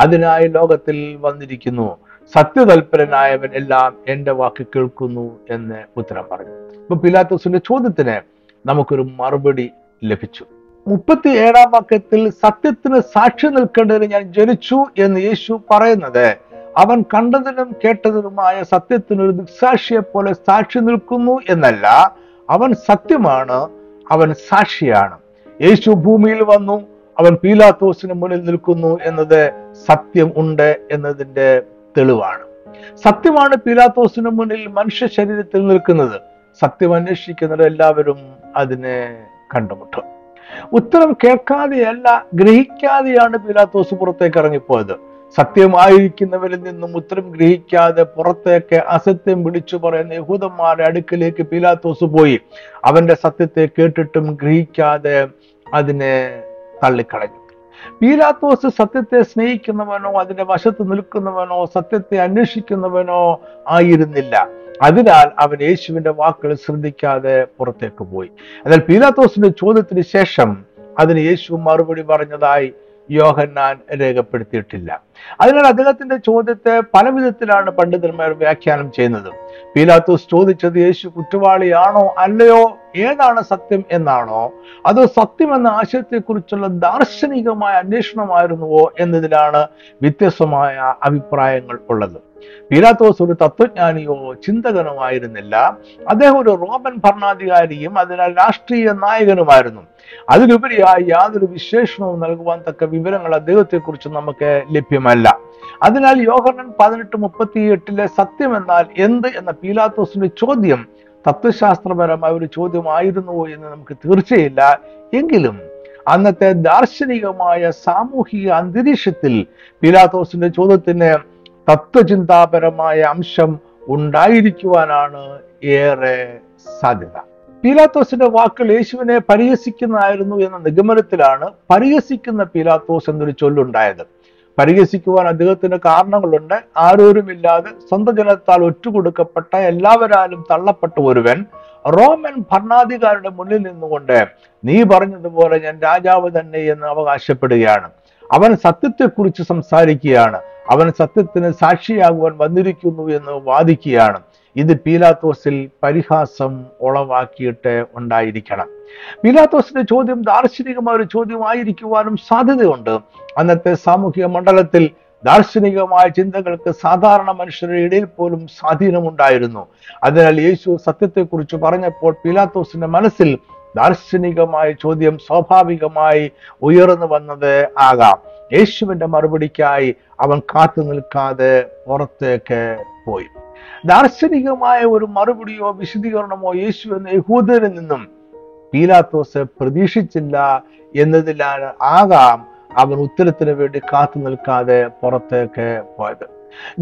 അതിനായി ലോകത്തിൽ വന്നിരിക്കുന്നു, സത്യതൽപരനായവൻ എല്ലാം എൻ്റെ വാക്ക് കേൾക്കുന്നു എന്ന് ഉത്തരം പറഞ്ഞു. ഇപ്പൊ പീലാത്തോസിന്റെ ചോദ്യത്തിന് നമുക്കൊരു മറുപടി ലഭിച്ചു. 37 വാക്യത്തിൽ സത്യത്തിന് സാക്ഷി നിൽക്കേണ്ടതിന് ഞാൻ ജനിച്ചു എന്ന് യേശു പറയുന്നത് അവൻ കണ്ടതിനും കേട്ടതിനുമായ സത്യത്തിനൊരു ദൃക്സാക്ഷിയെ പോലെ സാക്ഷി നിൽക്കുന്നു എന്നല്ല. അവൻ സത്യമാണ്, അവൻ സാക്ഷിയാണ്. യേശു ഭൂമിയിൽ വന്നു, അവൻ പീലാത്തോസിന് മുന്നിൽ നിൽക്കുന്നു എന്നത് സത്യം ഉണ്ട് എന്നതിൻ്റെ തെളിവാണ്. സത്യമാണ് പീലാത്തോസിന് മുന്നിൽ മനുഷ്യ ശരീരത്തിൽ നിൽക്കുന്നത്. സത്യം അന്വേഷിക്കുന്നവർ എല്ലാവരും അതിനെ കണ്ടുമുട്ടും. ഉത്തരം കേൾക്കാതെയല്ല, ഗ്രഹിക്കാതെയാണ് പീലാത്തോസ് പുറത്തേക്ക് ഇറങ്ങിപ്പോയത്. സത്യമായിരിക്കുന്നവരിൽ നിന്നും ഉത്തരം ഗ്രഹിക്കാതെ പുറത്തേക്ക് അസത്യം വിളിച്ചു പറയുന്ന യഹൂദന്മാരുടെ അടുക്കിലേക്ക് പീലാത്തോസ് പോയി. അവന്റെ സത്യത്തെ കേട്ടിട്ടും ഗ്രഹിക്കാതെ അതിനെ തള്ളിക്കളഞ്ഞു. പീലാത്തോസ് സത്യത്തെ സ്നേഹിക്കുന്നവനോ അതിന്റെ വശത്ത് നിൽക്കുന്നവനോ സത്യത്തെ അന്വേഷിക്കുന്നവനോ ആയിരുന്നില്ല. അതിനാൽ അവൻ യേശുവിന്റെ വാക്കുകൾ ശ്രദ്ധിക്കാതെ പുറത്തേക്ക് പോയി. എന്നാൽ പീലാത്തോസിന്റെ ചോദ്യത്തിന് ശേഷം അതിന് യേശു മറുപടി പറഞ്ഞതായി യോഹന്നാൻ രേഖപ്പെടുത്തിയിട്ടില്ല. അതിനാൽ അദ്ദേഹത്തിന്റെ ചോദ്യത്തെ പല വിധത്തിലാണ് പണ്ഡിതന്മാർ വ്യാഖ്യാനം ചെയ്യുന്നത്. പീലാത്തോസ് ചോദിച്ചത് യേശു കുറ്റവാളിയാണോ അല്ലയോ, ഏതാണ് സത്യം എന്നാണോ, അതോ സത്യം എന്ന ആശയത്തെക്കുറിച്ചുള്ള ദാർശനികമായ അന്വേഷണമായിരുന്നുവോ എന്നതിലാണ് വ്യത്യസ്തമായ അഭിപ്രായങ്ങൾ ഉള്ളത്. പീലാത്തോസ് ഒരു തത്വജ്ഞാനിയോ ചിന്തകനോ ആയിരുന്നില്ല. അദ്ദേഹം ഒരു റോമൻ ഭരണാധികാരിയും അതിനാൽ രാഷ്ട്രീയ നായകനുമായിരുന്നു. അതിലുപരിയായി യാതൊരു വിശേഷണവും നൽകുവാൻ തക്ക വിവരങ്ങൾ അദ്ദേഹത്തെക്കുറിച്ച് നമുക്ക് ലഭ്യമല്ല. അതിനാൽ യോഹന്നാൻ 18:38 സത്യം എന്നാൽ എന്ത് എന്ന പീലാത്തോസിന്റെ ചോദ്യം തത്വശാസ്ത്രപരമായ ഒരു ചോദ്യമായിരുന്നുവോ എന്ന് നമുക്ക് തീർച്ചയില്ല. എങ്കിലും അന്നത്തെ ദാർശനികമായ സാമൂഹിക അന്തരീക്ഷത്തിൽ പീലാത്തോസിന്റെ ചോദ്യത്തിന് തത്വചിന്താപരമായ അംശം ഉണ്ടായിരിക്കുവാനാണ് ഏറെ സാധ്യത. പീലാത്തോസിന്റെ വാക്കുകൾ യേശുവിനെ പരിഹസിക്കുന്നതായിരുന്നു എന്ന നിഗമനത്തിലാണ് പരിഹസിക്കുന്ന പീലാത്തോസ് എന്നൊരു ചൊല്ലുണ്ടായത്. പരിഹസിക്കുവാൻ അദ്ദേഹത്തിന് കാരണങ്ങളുണ്ട്. ആരോരുമില്ലാതെ സ്വന്തം ജനത്താൽ ഒറ്റുകൊടുക്കപ്പെട്ട എല്ലാവരാലും തള്ളപ്പെട്ട ഒരുവൻ റോമൻ ഭരണാധികാരിയുടെ മുന്നിൽ നിന്നുകൊണ്ട് നീ പറഞ്ഞതുപോലെ ഞാൻ രാജാവ് തന്നെ എന്ന് അവകാശപ്പെടുകയാണ്. അവൻ സത്യത്തെക്കുറിച്ച് സംസാരിക്കുകയാണ്. അവൻ സത്യത്തിന് സാക്ഷിയാകുവാൻ വന്നിരിക്കുന്നു എന്ന് വാദിക്കുകയാണ്. ഇത് പീലാത്തോസിൽ പരിഹാസം ഉളവാക്കിയിട്ട് ഉണ്ടായിരിക്കണം. പീലാത്തോസിന്റെ ചോദ്യം ദാർശനികമായ ഒരു ചോദ്യമായിരിക്കുവാനും സാധ്യതയുണ്ട്. അന്നത്തെ സാമൂഹിക മണ്ഡലത്തിൽ ദാർശനികമായ ചിന്തകൾക്ക് സാധാരണ മനുഷ്യരുടെ ഇടയിൽ പോലും സ്വാധീനമുണ്ടായിരുന്നു. അതിനാൽ യേശു സത്യത്തെക്കുറിച്ച് പറഞ്ഞപ്പോൾ പീലാത്തോസിന്റെ മനസ്സിൽ ദാർശനികമായ ചോദ്യം സ്വാഭാവികമായി ഉയർന്നു വന്നത് ആകാം. യേശുവിന്റെ മറുപടിക്കായി അവൻ കാത്തു നിൽക്കാതെ പുറത്തേക്ക് പോയി. ദാർശനികമായ ഒരു മറുപടിയോ വിശദീകരണമോ യേശു എന്ന യഹൂദരിൽ നിന്നും പീലാത്തോസ് പ്രതീക്ഷിച്ചില്ല എന്നതിലാണ് ആകാം അവൻ ഉത്തരത്തിന് വേണ്ടി കാത്തു നിൽക്കാതെ പുറത്തേക്ക് പോയത്.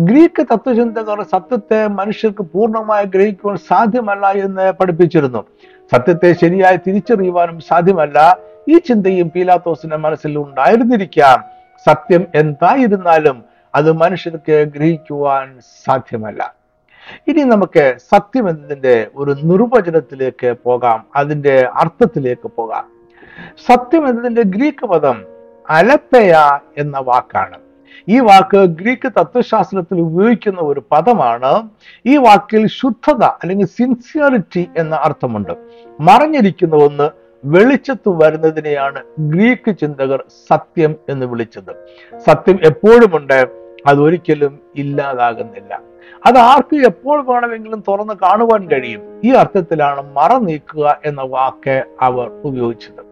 ഗ്രീക്ക് തത്വചിന്തകർ സത്യത്തെ മനുഷ്യർക്ക് പൂർണ്ണമായി ഗ്രഹിക്കുവാൻ സാധ്യമല്ല എന്ന് പഠിപ്പിച്ചിരുന്നു. സത്യത്തെ ശരിയായി തിരിച്ചറിയുവാനും സാധ്യമല്ല. ഈ ചിന്തയും പീലാത്തോസിന്റെ മനസ്സിൽ ഉണ്ടായിരുന്നിരിക്കാം. സത്യം എന്തായിരുന്നാലും അത് മനുഷ്യർക്ക് ഗ്രഹിക്കുവാൻ സാധ്യമല്ല. ഇനി നമുക്ക് സത്യം എന്നതിന്റെ ഒരു നിർവചനത്തിലേക്ക് പോകാം, അതിന്റെ അർത്ഥത്തിലേക്ക് പോകാം. സത്യം എന്നതിന്റെ ഗ്രീക്ക് പദം അലപ്പയ എന്ന വാക്കാണ്. ഈ വാക്ക് ഗ്രീക്ക് തത്വശാസ്ത്രത്തിൽ ഉപയോഗിക്കുന്ന ഒരു പദമാണ്. ഈ വാക്കിൽ ശുദ്ധത അല്ലെങ്കിൽ സിൻസിയറിറ്റി എന്ന അർത്ഥമുണ്ട്. മറഞ്ഞിരിക്കുന്ന ഒന്ന് വെളിച്ചത്ത് വരുന്നതിനെയാണ് ഗ്രീക്ക് ചിന്തകർ സത്യം എന്ന് വിളിച്ചത്. സത്യം എപ്പോഴുമുണ്ട്, അതൊരിക്കലും ഇല്ലാതാകുന്നില്ല. അത് ആർക്ക് എപ്പോൾ വേണമെങ്കിലും തുറന്ന് കാണുവാൻ കഴിയും. ഈ അർത്ഥത്തിലാണ് മറ നീക്കുക എന്ന വാക്ക് അവർ ഉപയോഗിച്ചത്.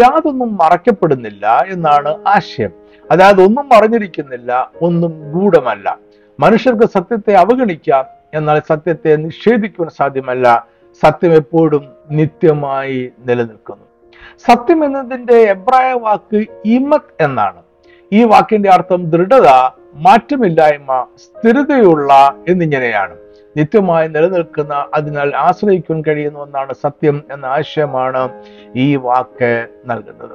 യാതൊന്നും മറയ്ക്കപ്പെടുന്നില്ല എന്നാണ് ആശയം. അതായത് ഒന്നും മറഞ്ഞിരിക്കുന്നില്ല, ഒന്നും ഗൂഢമല്ല. മനുഷ്യർക്ക് സത്യത്തെ അവഗണിക്കാം, എന്നാൽ സത്യത്തെ നിഷേധിക്കുവാൻ സാധ്യമല്ല. സത്യം എപ്പോഴും നിത്യമായി നിലനിൽക്കുന്നു. സത്യം എന്നതിന്റെ എബ്രായ വാക്ക് ഇമത് എന്നാണ്. ഈ വാക്കിന്റെ അർത്ഥം ദൃഢത, മാറ്റമില്ലായ്മ, സ്ഥിരതയുള്ള എന്നിങ്ങനെയാണ്. നിത്യമായി നിലനിൽക്കുന്ന, അതിനാൽ ആശ്രയിക്കാൻ കഴിയുന്ന ഒന്നാണ് സത്യം എന്ന ആശയമാണ് ഈ വാക്ക് നൽകുന്നത്.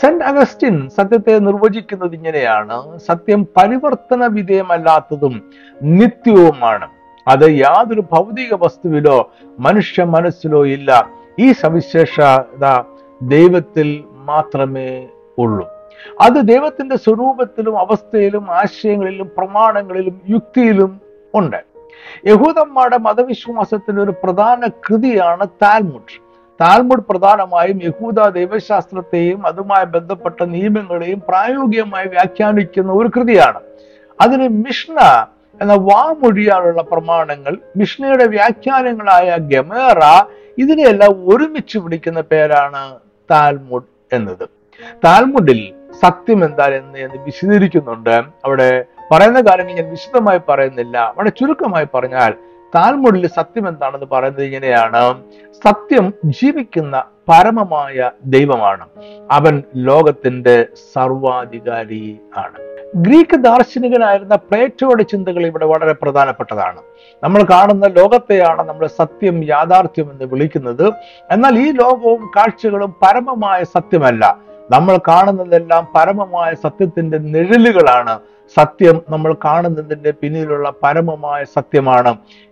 സെന്റ് അഗസ്റ്റിൻ സത്യത്തെ നിർവചിക്കുന്നത് ഇങ്ങനെയാണ്: സത്യം പരിവർത്തന വിധേയമല്ലാത്തതും നിത്യവുമാണ്. അത് യാതൊരു ഭൗതിക വസ്തുവിലോ മനുഷ്യ മനസ്സിലോ ഇല്ല. ഈ സവിശേഷത ദൈവത്തിൽ മാത്രമേ ഉള്ളൂ. അത് ദൈവത്തിന്റെ സ്വരൂപത്തിലും അവസ്ഥയിലും ആശയങ്ങളിലും പ്രമാണങ്ങളിലും യുക്തിയിലും ഉണ്ട്. യഹൂദന്മാരുടെ മതവിശ്വാസത്തിന്റെ ഒരു പ്രധാന കൃതിയാണ് താൽമുഡ്. താൽമുഡ് പ്രധാനമായും യഹൂദ ദൈവശാസ്ത്രത്തെയും അതുമായി ബന്ധപ്പെട്ട നിയമങ്ങളെയും പ്രായോഗികമായി വ്യാഖ്യാനിക്കുന്ന ഒരു കൃതിയാണ്. അതിന് മിഷ്ന എന്ന വാമൊഴിയാലുള്ള പ്രമാണങ്ങൾ, മിഷ്നയുടെ വ്യാഖ്യാനങ്ങളായ ഗമേറ, ഇതിനെയെല്ലാം ഒരുമിച്ച് വിളിക്കുന്ന പേരാണ് താൽമുഡ് എന്നത്. താൽമുഡിൽ സത്യം എന്താണെന്ന് എന്ന് വിശദീകരിക്കുന്നുണ്ട്. അവിടെ പറയുന്ന കാര്യങ്ങൾ ഞാൻ വിശദമായി പറയുന്നില്ല. അവിടെ ചുരുക്കമായി പറഞ്ഞാൽ താൽമുഡിൽ സത്യം എന്താണെന്ന് പറയുന്നത് ഇങ്ങനെയാണ്: സത്യം ജീവിക്കുന്ന പരമമായ ദൈവമാണ്. അവൻ ലോകത്തിന്റെ സർവാധികാരി ആണ്. ഗ്രീക്ക് ദാർശനികനായിരുന്ന പ്ലേറ്റോയുടെ ചിന്തകൾ ഇവിടെ വളരെ പ്രധാനപ്പെട്ടതാണ്. നമ്മൾ കാണുന്ന ലോകത്തെയാണ് നമ്മൾ സത്യം, യാഥാർത്ഥ്യം എന്ന് വിളിക്കുന്നത്. എന്നാൽ ഈ ലോകവും കാഴ്ചകളും പരമമായ സത്യമല്ല. നമ്മൾ കാണുന്നതെല്ലാം പരമമായ സത്യത്തിന്റെ നിഴലുകളാണ്. സത്യം നമ്മൾ കാണുന്നതിന്റെ പിന്നിലുള്ള പരമമായ സത്യമാണ്.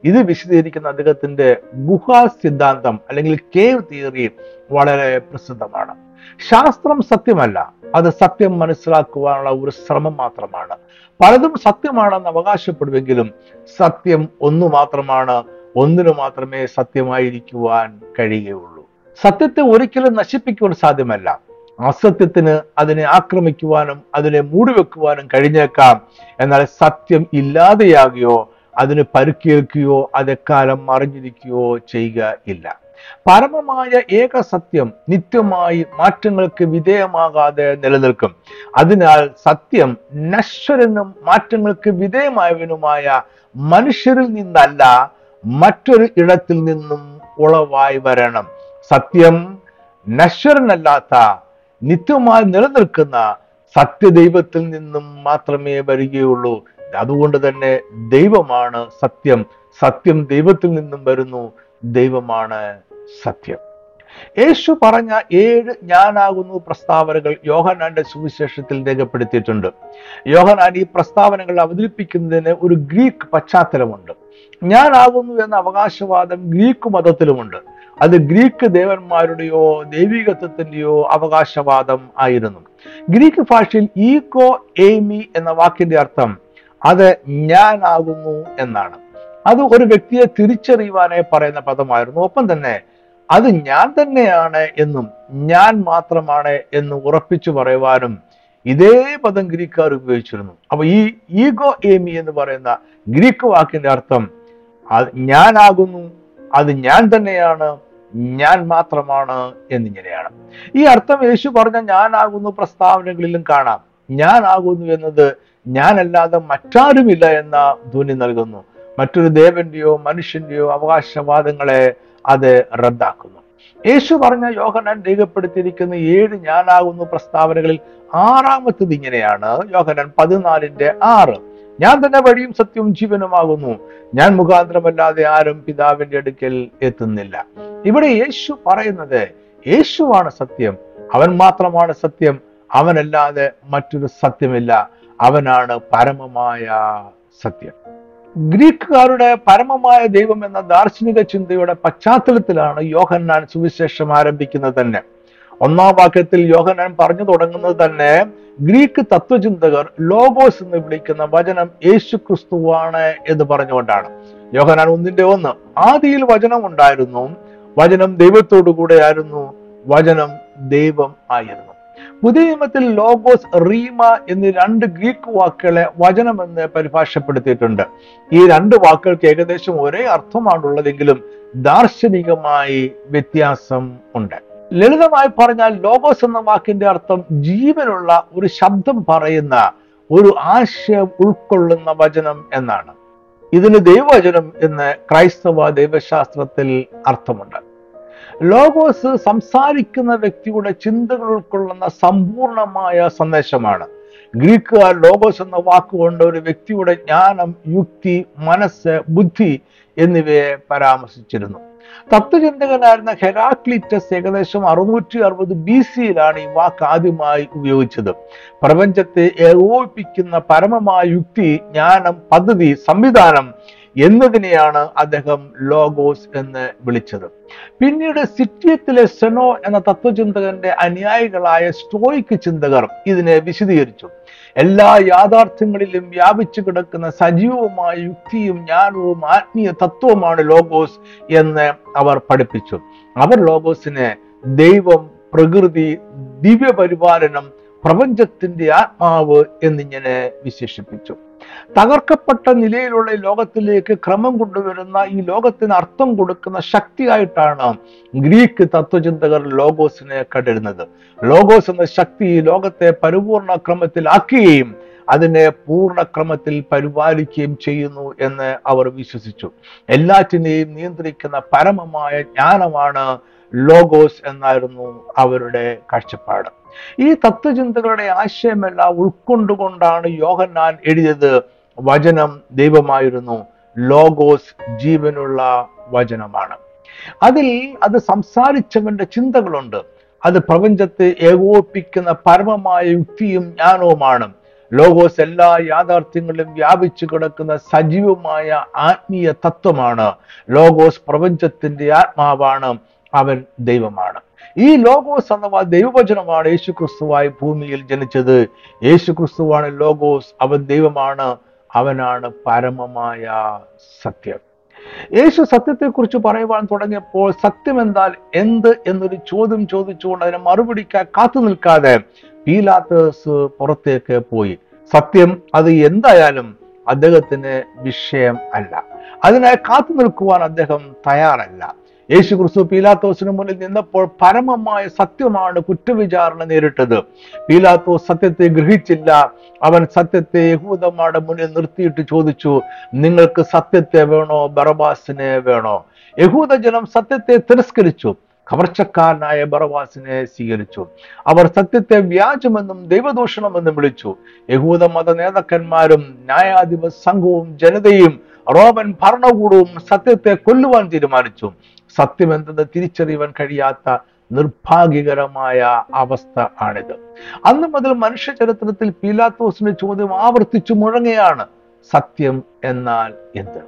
ഇത് വിശദീകരിക്കുന്ന അദ്ദേഹത്തിന്റെ ഗുഹാ സിദ്ധാന്തം അല്ലെങ്കിൽ കേവ് തിയറി വളരെ പ്രസിദ്ധമാണ്. ശാസ്ത്രം സത്യമല്ല, അത് സത്യം മനസ്സിലാക്കുവാനുള്ള ഒരു ശ്രമം മാത്രമാണ്. പലതും സത്യമാണെന്ന് അവകാശപ്പെടുമെങ്കിലും സത്യം ഒന്നു മാത്രമാണ്. ഒന്നിനു മാത്രമേ സത്യമായിരിക്കുവാൻ കഴിയുകയുള്ളൂ. സത്യത്തെ ഒരിക്കലും നശിപ്പിക്കുവാൻ സാധ്യമല്ല. അസത്യത്തിന് അതിനെ ആക്രമിക്കുവാനും അതിനെ മൂടിവെക്കുവാനും കഴിഞ്ഞേക്കാം. എന്നാൽ സത്യം ഇല്ലാതെയാകുകയോ അതിന് പരുക്കേൽക്കുകയോ അതെക്കാലം മറിഞ്ഞിരിക്കുകയോ ചെയ്യുക ഇല്ല. പരമമായ ഏക സത്യം നിത്യമായി മാറ്റങ്ങൾക്ക് വിധേയമാകാതെ നിലനിൽക്കും. അതിനാൽ സത്യം നശ്വരനും മാറ്റങ്ങൾക്ക് വിധേയമായവനുമായ മനുഷ്യരിൽ നിന്നല്ല, മറ്റൊരു ഇടത്തിൽ നിന്നും ഉളവായി വരണം. സത്യം നശ്വരനല്ലാത്ത, നിത്യമായി നിലനിൽക്കുന്ന സത്യദൈവത്തിൽ നിന്നും മാത്രമേ വരികയുള്ളൂ. അതുകൊണ്ട് തന്നെ ദൈവമാണ് സത്യം. സത്യം ദൈവത്തിൽ നിന്നും വരുന്നു. ദൈവമാണ് സത്യം. യേശു പറഞ്ഞ 7 ഞാനാകുന്നു പ്രസ്താവനകൾ യോഹന്നാന്റെ സുവിശേഷത്തിൽ രേഖപ്പെടുത്തിയിട്ടുണ്ട്. യോഹന്നാൻ ഈ പ്രസ്താവനകൾ അവതരിപ്പിക്കുന്നതിന് ഒരു ഗ്രീക്ക് പശ്ചാത്തലമുണ്ട്. ഞാനാകുന്നു എന്ന അവകാശവാദം ഗ്രീക്ക് മതത്തിലുമുണ്ട്. അത് ഗ്രീക്ക് ദേവന്മാരുടെയോ ദൈവികത്വത്തിന്റെയോ അവകാശവാദം ആയിരുന്നു. ഗ്രീക്ക് ഭാഷയിൽ ഈക്കോ എയ്മി എന്ന വാക്കിന്റെ അർത്ഥം അത് ഞാനാകുന്നു എന്നാണ്. അത് ഒരു വ്യക്തിയെ തിരിച്ചറിയുവാനായി പറയുന്ന പദമായിരുന്നു. ഒപ്പം തന്നെ അത് ഞാൻ തന്നെയാണ് എന്നും ഞാൻ മാത്രമാണ് എന്നും ഉറപ്പിച്ചു പറയുവാനും ഇതേ പദം ഗ്രീക്കുകാർ ഉപയോഗിച്ചിരുന്നു. അപ്പൊ ഈ ഈഗോ ഏമി എന്ന് പറയുന്ന ഗ്രീക്ക് വാക്കിന്റെ അർത്ഥം ഞാനാകുന്നു, അത് ഞാൻ തന്നെയാണ്, ഞാൻ മാത്രമാണ് എന്നിങ്ങനെയാണ്. ഈ അർത്ഥം യേശു പറഞ്ഞ ഞാനാകുന്നു പ്രസ്താവനകളിലും കാണാം. ഞാനാകുന്നു എന്നത് ഞാനല്ലാതെ മറ്റാരുമില്ല എന്ന ധ്വനി നൽകുന്നു. മറ്റൊരു ദേവന്റെയോ മനുഷ്യന്റെയോ അവകാശവാദങ്ങളെ അത് റദ്ദാക്കുന്നു. യേശു പറഞ്ഞ യോഹന്നാൻ രേഖപ്പെടുത്തിയിരിക്കുന്ന 7 ഞാനാകുന്നു പ്രസ്താവനകളിൽ 6ാമത്തത് ഇങ്ങനെയാണ്. യോഹന്നാൻ 14:6, ഞാൻ തന്നെ വഴിയും സത്യവും ജീവനുമാകുന്നു, ഞാൻ മുഖാന്തരമല്ലാതെ ആരും പിതാവിന്റെ അടുക്കൽ എത്തുന്നില്ല. ഇവിടെ യേശു പറയുന്നത് യേശുവാണ് സത്യം, അവൻ മാത്രമാണ് സത്യം, അവനല്ലാതെ മറ്റൊരു സത്യമില്ല, അവനാണ് പരമമായ സത്യം. ഗ്രീക്കുകാരുടെ പരമമായ ദൈവം എന്ന ദാർശനിക ചിന്തയുടെ പശ്ചാത്തലത്തിലാണ് യോഹന്നാൻ സുവിശേഷം ആരംഭിക്കുന്നത് തന്നെ. 1-ാം വാക്യത്തിൽ യോഹന്നാൻ പറഞ്ഞു തുടങ്ങുന്നത് തന്നെ ഗ്രീക്ക് തത്വചിന്തകർ ലോഗോസ് എന്ന് വിളിക്കുന്ന വചനം യേശു ക്രിസ്തുവാണ് എന്ന് പറഞ്ഞുകൊണ്ടാണ്. യോഹന്നാൻ 1:1, ആദിയിൽ വചനം ഉണ്ടായിരുന്നു, വചനം ദൈവത്തോടു കൂടെ ആയിരുന്നു, വചനം ദൈവം ആയിരുന്നു. പുതിയ നിയമത്തിൽ ലോഗോസ്, റീമ എന്നീ 2 ഗ്രീക്ക് വാക്കുകളെ വചനമെന്ന് പരിഭാഷപ്പെടുത്തിയിട്ടുണ്ട്. ഈ 2 വാക്കുകൾക്ക് ഏകദേശം ഒരേ അർത്ഥമാണുള്ളതെങ്കിലും ദാർശനികമായി വ്യത്യാസം ഉണ്ട്. ലളിതമായി പറഞ്ഞാൽ ലോഗോസ് എന്ന വാക്കിന്റെ അർത്ഥം ജീവനുള്ള ഒരു ശബ്ദം പറയുന്ന ഒരു ആശയം ഉൾക്കൊള്ളുന്ന വചനം എന്നാണ്. ഇതിന് ദൈവവചനം എന്ന് ക്രൈസ്തവ ദൈവശാസ്ത്രത്തിൽ അർത്ഥമുണ്ട്. ലോഗോസ് സംസാരിക്കുന്ന വ്യക്തിയുടെ ചിന്തകൾ ഉൾക്കൊള്ളുന്ന സമ്പൂർണമായ സന്ദേശമാണ്. ഗ്രീക്കുകാർ ലോഗോസ് എന്ന വാക്കുകൊണ്ട് ഒരു വ്യക്തിയുടെ ജ്ഞാനം, യുക്തി, മനസ്സ്, ബുദ്ധി എന്നിവയെ പരാമർശിച്ചിരുന്നു. തത്വചിന്തകനായിരുന്ന ഹെരാക്ലിറ്റസ് ഏകദേശം 660 BC-യിലാണ് ഈ വാക്ക് ആദ്യമായി ഉപയോഗിച്ചത്. പ്രപഞ്ചത്തെ ഏകോപിപ്പിക്കുന്ന പരമമായ യുക്തി, ജ്ഞാനം, പദ്ധതി, സംവിധാനം എന്നതിനെയാണ് അദ്ദേഹം ലോഗോസ് എന്ന് വിളിച്ചത്. പിന്നീട് സിറ്റിയത്തിലെ സെനോ എന്ന തത്വചിന്തകന്റെ അനുയായികളായ സ്റ്റോയിക് ചിന്തകർ ഇതിനെ വിശദീകരിച്ചു. എല്ലാ യാഥാർത്ഥ്യങ്ങളിലും വ്യാപിച്ചു കിടക്കുന്ന സജീവമായ യുക്തിയും ജ്ഞാനവും ആത്മീയ തത്വമാണ് ലോഗോസ് എന്ന് അവർ പഠിപ്പിച്ചു. അവർ ലോഗോസിനെ ദൈവം, പ്രകൃതി, ദിവ്യപരിപാലനം, പ്രപഞ്ചത്തിന്റെ ആത്മാവ് എന്നിങ്ങനെ വിശേഷിപ്പിച്ചു. തകർക്കപ്പെട്ട നിലയിലുള്ള ലോകത്തിലേക്ക് ക്രമം കൊണ്ടുവരുന്ന, ഈ ലോകത്തിന് അർത്ഥം കൊടുക്കുന്ന ശക്തിയായിട്ടാണ് ഗ്രീക്ക് തത്വചിന്തകർ ലോഗോസിനെ കണ്ടിരുന്നത്. ലോഗോസ് എന്ന ശക്തി ലോകത്തെ പരിപൂർണ ക്രമത്തിലാക്കുകയും അതിനെ പൂർണ്ണക്രമത്തിൽ പരിപാലിക്കുകയും ചെയ്യുന്നു എന്ന് അവർ വിശ്വസിച്ചു. എല്ലാറ്റിനെയും നിയന്ത്രിക്കുന്ന പരമമായ ജ്ഞാനമാണ് ലോഗോസ് എന്നായിരുന്നു അവരുടെ കാഴ്ചപ്പാട്. ഈ തത്വചിന്തകളുടെ ആശയമെല്ലാം ഉൾക്കൊണ്ടുകൊണ്ടാണ് യോഹന്നാൻ എഴുതിയത് വചനം ദൈവമായിരുന്നു, ലോഗോസ് ജീവനുള്ള വചനമാണ്. അതിൽ അത് സംസാരിച്ചവന്റെ ചിന്തകളുണ്ട്. അത് പ്രപഞ്ചത്തെ ഏകോപിപ്പിക്കുന്ന പരമമായ യുക്തിയും ജ്ഞാനവുമാണ്. ലോഗോസ് എല്ലാ യാഥാർത്ഥ്യങ്ങളിലും വ്യാപിച്ചു കിടക്കുന്ന സജീവമായ ആത്മീയ തത്വമാണ്. ലോഗോസ് പ്രപഞ്ചത്തിന്റെ ആത്മാവാണ്, അവൻ ദൈവമാണ്. ഈ ലോഗോസ് അഥവാ ദൈവവചനമാണ് യേശു ക്രിസ്തുവായി ഭൂമിയിൽ ജനിച്ചത്. യേശു ക്രിസ്തുവാണ് ലോഗോസ്, അവൻ ദൈവമാണ്, അവനാണ് പരമമായ സത്യം. യേശു സത്യത്തെക്കുറിച്ച് പറയുവാൻ തുടങ്ങിയപ്പോൾ സത്യം എന്നാൽ എന്ത് എന്നൊരു ചോദ്യം ചോദിച്ചുകൊണ്ട് അതിനെ മറുപടിക്കാൻ കാത്തു നിൽക്കാതെ പീലാത്തോസ് പുറത്തേക്ക് പോയി. സത്യം അത് എന്തായാലും അദ്ദേഹത്തിന് വിഷയം അല്ല, അതിനായി കാത്തു നിൽക്കുവാൻ അദ്ദേഹം തയ്യാറല്ല. യേശു ക്രിസ്തു പീലാത്തോസിന് മുന്നിൽ നിന്നപ്പോൾ പരമമായ സത്യമാണ് കുറ്റവിചാരണ നേരിട്ടത്. പീലാത്തോസ് സത്യത്തെ ഗ്രഹിച്ചില്ല. അവൻ സത്യത്തെ യഹൂദന്മാരുടെ മുന്നിൽ നിർത്തിയിട്ട് ചോദിച്ചു, നിങ്ങൾക്ക് സത്യത്തെ വേണോ, ബറബാസിനെ വേണോ? യഹൂദജനം സത്യത്തെ തിരസ്കരിച്ചു, കവർച്ചക്കാരനായ ബറബാസിനെ സ്വീകരിച്ചു. അവർ സത്യത്തെ വ്യാജമെന്നും ദൈവദൂഷണമെന്നും വിളിച്ചു. യഹൂദ മത നേതാക്കന്മാരും ന്യായാധിപ സംഘവും ജനതയും റോമൻ ഭരണകൂടവും സത്യത്തെ കൊല്ലുവാൻ തീരുമാനിച്ചു. സത്യം എന്തെന്ന് തിരിച്ചറിയുവാൻ കഴിയാത്ത നിർഭാഗ്യകരമായ അവസ്ഥ ആണിത്. അന്ന് മുതൽ മനുഷ്യ ചരിത്രത്തിൽ പീലാത്തോസിന്റെ ചോദ്യം ആവർത്തിച്ചു മുഴങ്ങുകയാണ്, സത്യം എന്നാൽ എന്ത്?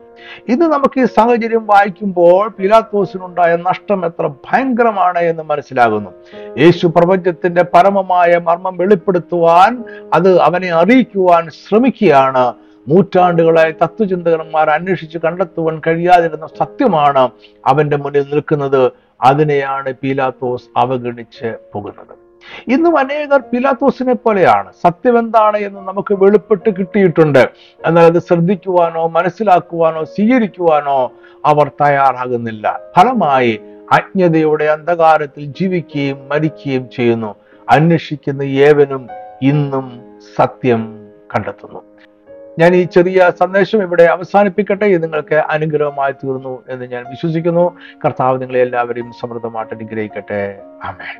ഇന്ന് നമുക്ക് ഈ സാഹചര്യം വായിക്കുമ്പോൾ പീലാത്തോസിനുണ്ടായ നഷ്ടം എത്ര ഭയങ്കരമാണ് എന്ന് മനസ്സിലാകുന്നു. യേശു പ്രപഞ്ചത്തിന്റെ പരമമായ മർമ്മം വെളിപ്പെടുത്തുവാൻ, അത് അവനെ അറിയിക്കുവാൻ ശ്രമിക്കുകയാണ്. നൂറ്റാണ്ടുകളായി തത്വചിന്തകന്മാർ അന്വേഷിച്ച് കണ്ടെത്തുവാൻ കഴിയാതിരുന്ന സത്യമാണ് അവന്റെ മുന്നിൽ നിൽക്കുന്നത്. അതിനെയാണ് പീലാത്തോസ് അവഗണിച്ച് പോകുന്നത്. ഇന്നും അനേകർ പിലാത്തോസിനെ പോലെയാണ്. സത്യം എന്താണ് എന്ന് നമുക്ക് വെളിപ്പെട്ട് കിട്ടിയിട്ടുണ്ട്, എന്നാൽ അത് ശ്രദ്ധിക്കുവാനോ മനസ്സിലാക്കുവാനോ സ്വീകരിക്കുവാനോ അവർ തയ്യാറാകുന്നില്ല. ഫലമായി അജ്ഞതയുടെ അന്ധകാരത്തിൽ ജീവിക്കുകയും മരിക്കുകയും ചെയ്യുന്നു. അന്വേഷിക്കുന്ന ഏവനും ഇന്നും സത്യം കണ്ടെത്തുന്നു. ഞാൻ ഈ ചെറിയ സന്ദേശം ഇവിടെ അവസാനിപ്പിക്കട്ടെ. ഇത് നിങ്ങൾക്ക് അനുഗ്രഹമായി തീർന്നു എന്ന് ഞാൻ വിശ്വസിക്കുന്നു. കർത്താവ് നിങ്ങളെ എല്ലാവരെയും സമൃദ്ധമായിട്ട് അനുഗ്രഹിക്കട്ടെ. ആമേൻ.